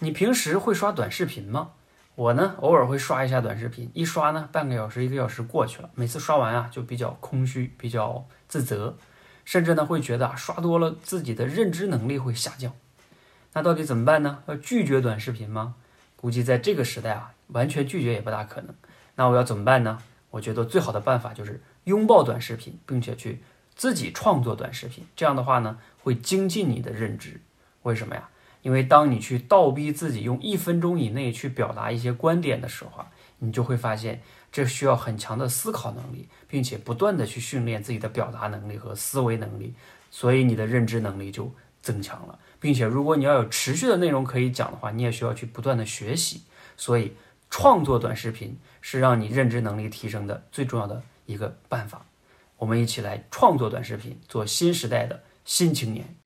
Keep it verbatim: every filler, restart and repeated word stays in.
你平时会刷短视频吗？我呢，偶尔会刷一下短视频，一刷呢，半个小时一个小时过去了，每次刷完啊，就比较空虚，比较自责，甚至呢会觉得啊，刷多了自己的认知能力会下降。那到底怎么办呢？要拒绝短视频吗？估计在这个时代啊，完全拒绝也不大可能。那我要怎么办呢？我觉得最好的办法就是拥抱短视频，并且去自己创作短视频。这样的话呢，会精进你的认知。为什么呀？因为当你去倒逼自己用一分钟以内去表达一些观点的时候啊，你就会发现这需要很强的思考能力，并且不断的去训练自己的表达能力和思维能力，所以你的认知能力就增强了。并且如果你要有持续的内容可以讲的话，你也需要去不断的学习。所以创作短视频是让你认知能力提升的最重要的一个办法。我们一起来创作短视频，做新时代的新青年。